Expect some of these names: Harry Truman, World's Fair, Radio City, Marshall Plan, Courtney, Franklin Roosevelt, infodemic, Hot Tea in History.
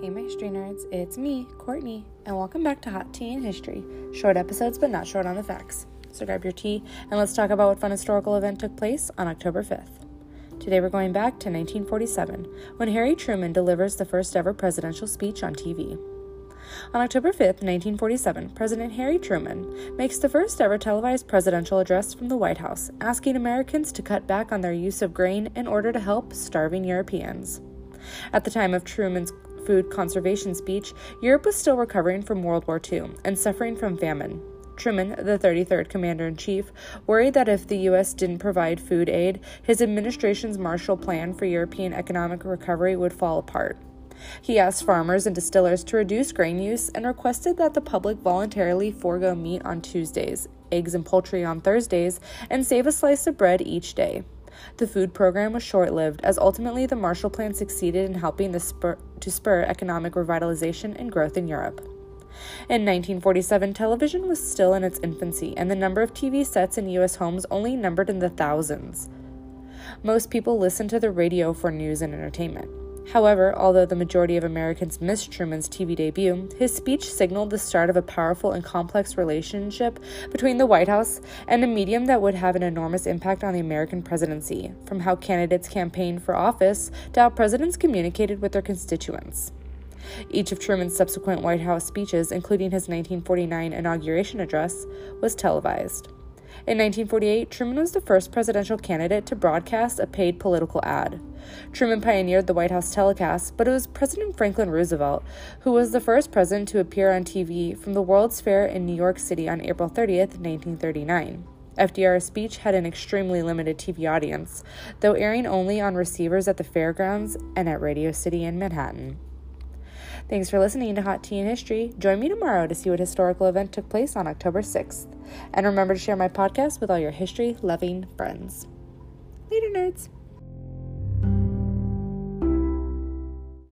Hey my history nerds, it's me, Courtney, and welcome back to Hot Tea in History. Short episodes, but not short on the facts. So grab your tea, and let's talk about what fun historical event took place on October 5th. Today we're going back to 1947, when Harry Truman delivers the first ever presidential speech on TV. On October 5th, 1947, President Harry Truman makes the first ever televised presidential address from the White House, asking Americans to cut back on their use of grain in order to help starving Europeans. At the time of Truman's food conservation speech, Europe was still recovering from World War II and suffering from famine. Truman, the 33rd Commander-in-Chief, worried that if the U.S. didn't provide food aid, his administration's Marshall Plan for European economic recovery would fall apart. He asked farmers and distillers to reduce grain use and requested that the public voluntarily forego meat on Tuesdays, eggs and poultry on Thursdays, and save a slice of bread each day. The food program was short-lived, as ultimately the Marshall Plan succeeded in helping to spur economic revitalization and growth in Europe. In 1947, television was still in its infancy, and the number of TV sets in U.S. homes only numbered in the thousands. Most people listened to the radio for news and entertainment. However, although the majority of Americans missed Truman's TV debut, his speech signaled the start of a powerful and complex relationship between the White House and a medium that would have an enormous impact on the American presidency, from how candidates campaigned for office to how presidents communicated with their constituents. Each of Truman's subsequent White House speeches, including his 1949 inauguration address, was televised. In 1948, Truman was the first presidential candidate to broadcast a paid political ad. Truman pioneered the White House telecast, but it was President Franklin Roosevelt who was the first president to appear on TV from the World's Fair in New York City on April 30th, 1939. FDR's speech had an extremely limited TV audience, though airing only on receivers at the fairgrounds and at Radio City in Manhattan. Thanks for listening to Hot Tea in History. Join me tomorrow to see what historical event took place on October 6th. And remember to share my podcast with all your history-loving friends. Later, nerds!